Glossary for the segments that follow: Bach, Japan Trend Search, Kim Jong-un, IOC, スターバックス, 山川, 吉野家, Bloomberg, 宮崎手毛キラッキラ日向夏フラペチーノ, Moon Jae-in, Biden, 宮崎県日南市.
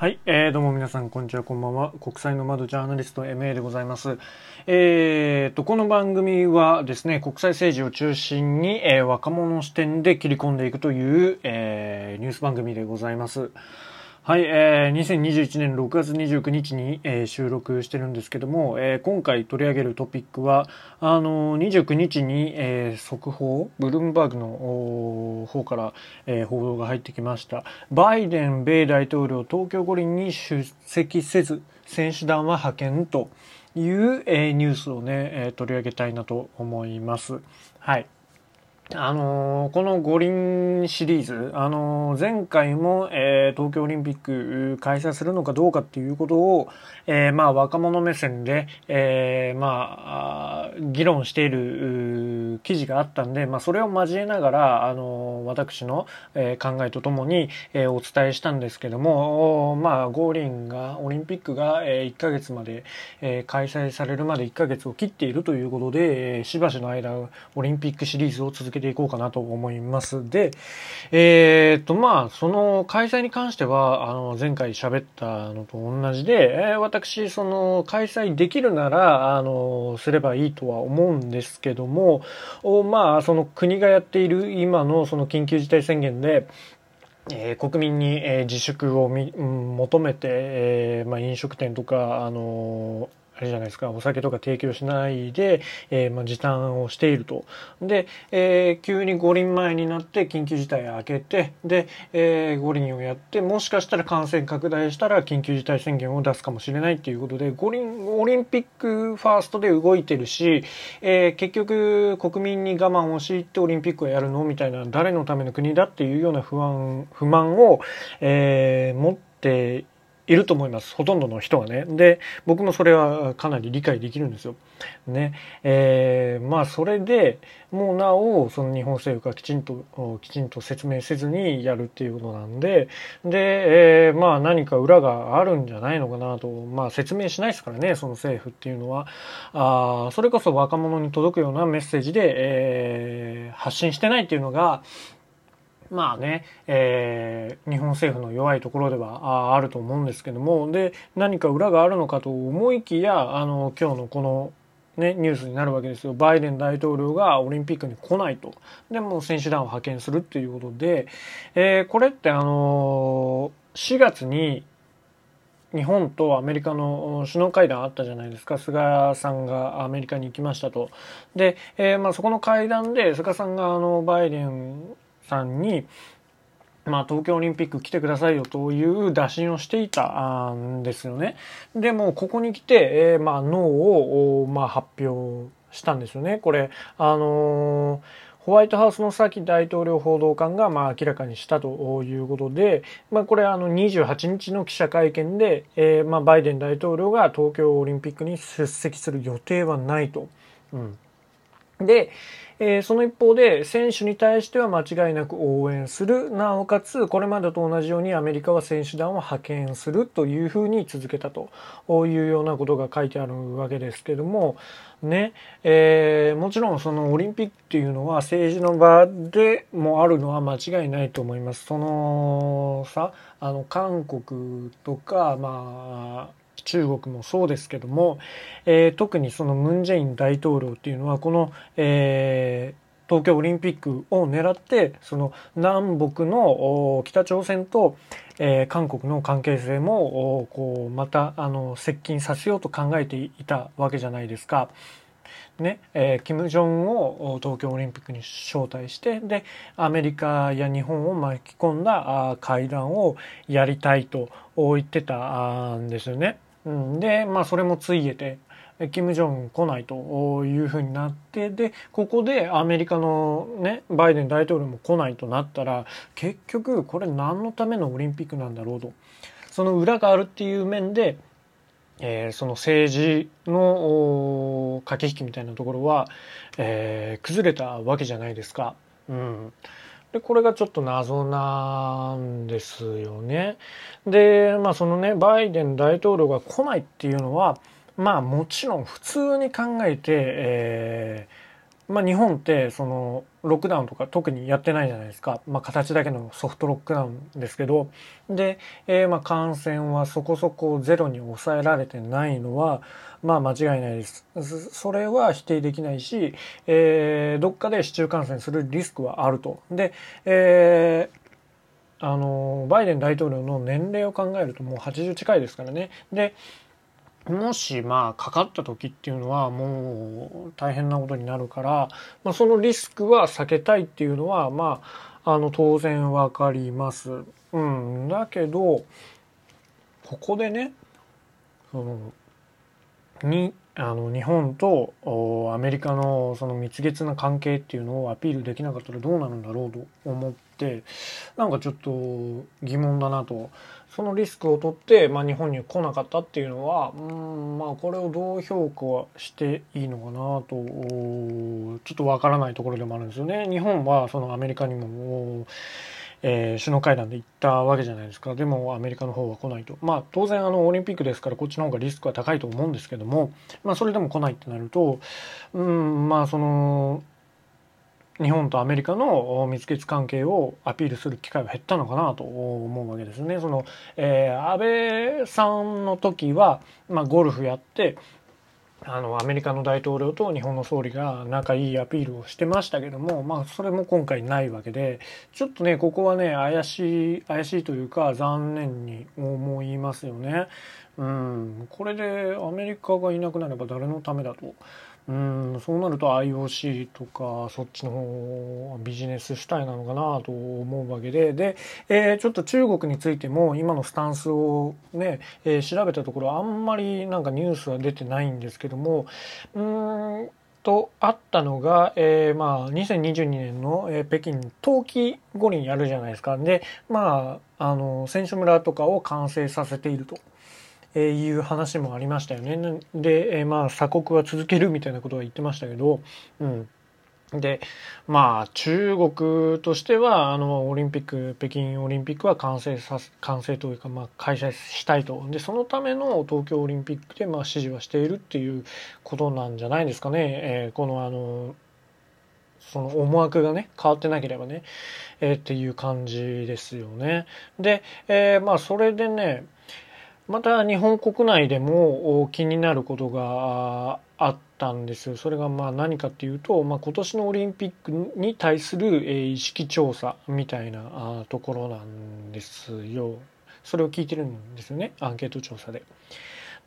はい、どうも皆さん、こんにちは、こんばんは。国際の窓ジャーナリスト MA でございます。この番組はですね、国際政治を中心に、若者視点で切り込んでいくという、ニュース番組でございます。はい、2021年6月29日に、収録してるんですけども、今回取り上げるトピックは、29日に、速報、ブルームバーグの方から、報道が入ってきました。バイデン米大統領、東京五輪に出席せず、選手団は派遣という、ニュースをね、取り上げたいなと思います。はい。この五輪シリーズ、前回も、東京オリンピック開催するのかどうかっていうことを、若者目線で、議論している記事があったんで、それを交えながら、私の、考えとともに、お伝えしたんですけども、オリンピックが、1ヶ月まで、開催されるまで1ヶ月を切っているということで、しばしの間、オリンピックシリーズを続けていこうかなと思います。で、その開催に関しては、前回喋ったのと同じで、私、開催できるなら、すればいいとは思うんですけども、国がやっている今のその緊急事態宣言で、国民に、自粛を求めて、飲食店とか、お酒とか提供しないで、時短をしていると。で、急に五輪前になって緊急事態を明けて、で、五輪をやって、もしかしたら感染拡大したら緊急事態宣言を出すかもしれないということで、オリンピックファーストで動いてるし、結局国民に我慢を強いてオリンピックをやるのみたいな、誰のための国だっていうような不満を、持っていると思います。ほとんどの人はね。で、僕もそれはかなり理解できるんですよ。ね。それでもうなお、日本政府がきちんと説明せずにやるっていうことなんで、で、何か裏があるんじゃないのかなと、説明しないですからね、その政府っていうのは。それこそ若者に届くようなメッセージで、発信してないっていうのが、日本政府の弱いところではあると思うんですけども、で、何か裏があるのかと思いきや、今日のこの、ニュースになるわけですよ。バイデン大統領がオリンピックに来ないと。で、もう選手団を派遣するっていうことで、これって4月に、日本とアメリカの首脳会談あったじゃないですか。菅さんがアメリカに行きましたと。で、そこの会談で菅さんがバイデンさんに、東京オリンピック来てくださいよという打診をしていたんですよね。でもここに来て、ノーを、発表したんですよね。これホワイトハウスのサキ大統領報道官が明らかにしたということで、これ28日の記者会見で、バイデン大統領が東京オリンピックに出席する予定はないと。で、その一方で選手に対しては間違いなく応援する。なおかつ、これまでと同じようにアメリカは選手団を派遣するというふうに続けたというようなことが書いてあるわけですけども、もちろんオリンピックっていうのは政治の場でもあるのは間違いないと思います。韓国とか、中国もそうですけども、特にムン・ジェイン大統領っていうのはこの、東京オリンピックを狙って南北の北朝鮮と、韓国の関係性もこうまた接近させようと考えていたわけじゃないですか。金正恩を東京オリンピックに招待して、で、アメリカや日本を巻き込んだ会談をやりたいと言ってたんですよね。で、それもついえて、金正恩来ないというふうになって、で、ここでアメリカのバイデン大統領も来ないとなったら、結局これ何のためのオリンピックなんだろうと。その裏があるっていう面で、政治の駆け引きみたいなところは、崩れたわけじゃないですか。で、これがちょっと謎なんですよね。で、バイデン大統領が来ないっていうのは、もちろん普通に考えて、日本ってロックダウンとか特にやってないじゃないですか。まあ、形だけのソフトロックダウンですけど、で、まあ、感染はそこそこゼロに抑えられてないのは、まあ、間違いないです。それは否定できないし、どっかで市中感染するリスクはあると。で、バイデン大統領の年齢を考えるともう80近いですからね。で、もしまあかかった時っていうのはもう大変なことになるから、まあ、そのリスクは避けたいっていうのはまあ、当然わかります。うん、だけどここでね、そのに日本とアメリカのその蜜月な関係っていうのをアピールできなかったらどうなるんだろうと思って、なんかちょっと疑問だなと。そのリスクを取って、まあ、日本に来なかったっていうのは、まあ、これをどう評価していいのかなと、ちょっとわからないところでもあるんですよね。日本はそのアメリカにも、首脳会談で行ったわけじゃないですか。でもアメリカの方は来ないと。まあ当然オリンピックですからこっちの方がリスクは高いと思うんですけども、まあそれでも来ないってなると、まあその日本とアメリカの蜜月関係をアピールする機会は減ったのかなと思うわけですね。その、安倍さんの時は、まあ、ゴルフやって、アメリカの大統領と日本の総理が仲いいアピールをしてましたけども、まあ、それも今回ないわけで、ちょっとね、ここはね、怪しいというか、残念に思いますよね。これでアメリカがいなくなれば誰のためだと。そうなると IOC とかそっちの方ビジネス主体なのかなと思うわけで、ちょっと中国についても今のスタンスをね、調べたところあんまりなんかニュースは出てないんですけども、あったのが、まあ、2022年の、北京冬季五輪やるじゃないですか。で、まあ、選手村とかを完成させていると。いう話もありましたよね。で、まあ鎖国は続けるみたいなことは言ってましたけど、で、まあ中国としてはオリンピック、北京オリンピックは完成というか、まあ開催したいと。で、そのための東京オリンピックでまあ支持はしているっていうことなんじゃないですかね。このその思惑がね変わってなければね、っていう感じですよね。で、まあそれでね。また日本国内でも気になることがあったんですよ。それがまあ何かっていうと、まあ、今年のオリンピックに対する意識調査みたいなところなんですよ。それを聞いてるんですよね、アンケート調査で。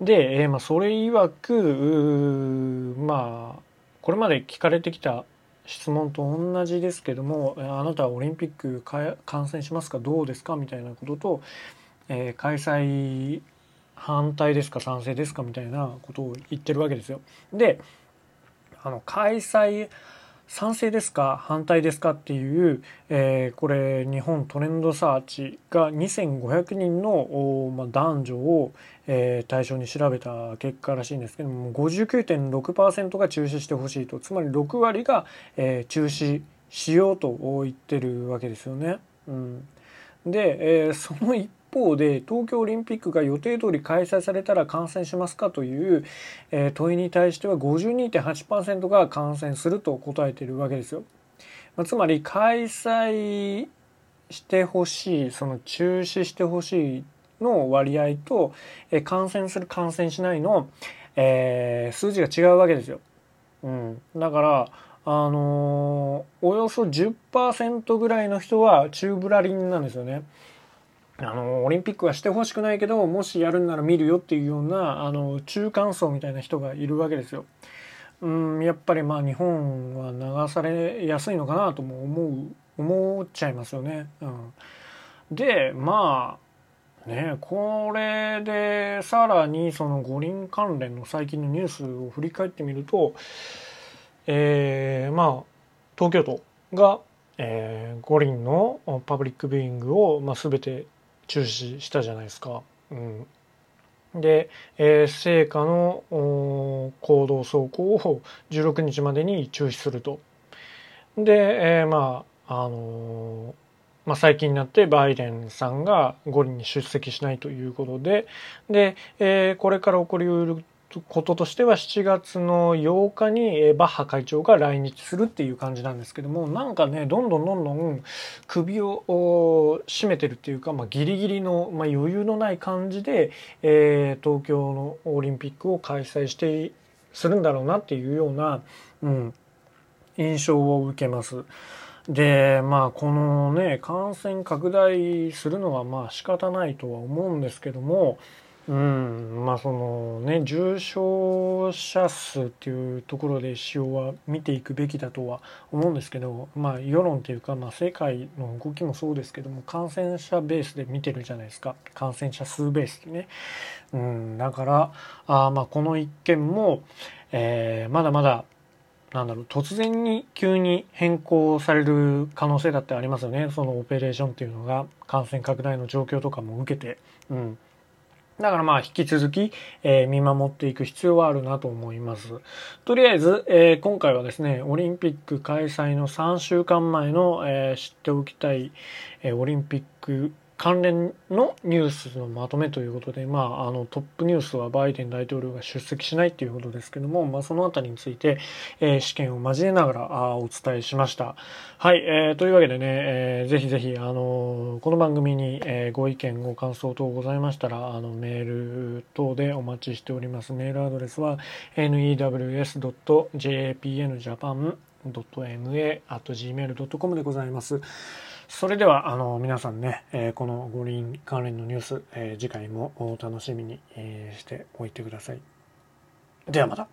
で、まあ、それ曰く、まあ、これまで聞かれてきた質問と同じですけども、あなたはオリンピック観戦しますか、どうですかみたいなことと、開催反対ですか賛成ですかみたいなことを言ってるわけですよ。で、開催賛成ですか反対ですかっていう、これ日本トレンドサーチが2500人の、まあ、男女を、対象に調べた結果らしいんですけども、59.6% が中止してほしいと。つまり6割が、中止しようと言ってるわけですよね。で、その一方で東京オリンピックが予定通り開催されたら観戦しますかという問いに対しては 52.8% が観戦すると答えているわけですよ。つまり開催してほしい、その中止してほしいの割合と観戦する観戦しないの数字が違うわけですよ。だからおよそ 10% ぐらいの人は宙ぶらりんなんですよね。オリンピックはしてほしくないけど、もしやるんなら見るよっていうような中間層みたいな人がいるわけですよ。やっぱりまあ日本は流されやすいのかなとも思っちゃいますよね。で、まあね、これでさらにその五輪関連の最近のニュースを振り返ってみると、まあ東京都が五輪のパブリックビューイングを、まあ、全て中止したじゃないですか。で、聖火の公道走行を16日までに中止すると。で、まあまあ、最近になってバイデンさんが五輪に出席しないということで、これから起こりうることとしては7月の8日にバッハ会長が来日するっていう感じなんですけども、なんかねどんどん首を絞めてるっていうか、ギリギリの、余裕のない感じで、東京のオリンピックを開催するんだろうなっていうような、印象を受けます。でこのね感染拡大するのは仕方ないとは思うんですけども、そのね重症者数っていうところで指標は見ていくべきだとは思うんですけど、世論っていうか、世界の動きもそうですけども、感染者ベースで見てるじゃないですか、感染者数ベースでね。だからこの一件も、まだまだ突然に急に変更される可能性だってありますよね。そのオペレーションっていうのが感染拡大の状況とかも受けて、だから引き続き、見守っていく必要はあるなと思います。とりあえず、今回はですね、オリンピック開催の3週間前の、知っておきたい、オリンピック関連のニュースのまとめということで、トップニュースはバイデン大統領が出席しないということですけども、そのあたりについて、試験を交えながらお伝えしました。はい、というわけでね、ぜひぜひ、この番組に、ご意見、ご感想等ございましたら、メール等でお待ちしております。メールアドレスは news.jpnjapan.ma@gmail.com でございます。それでは皆さんね、この五輪関連のニュース、次回もお楽しみにしておいてください。ではまた。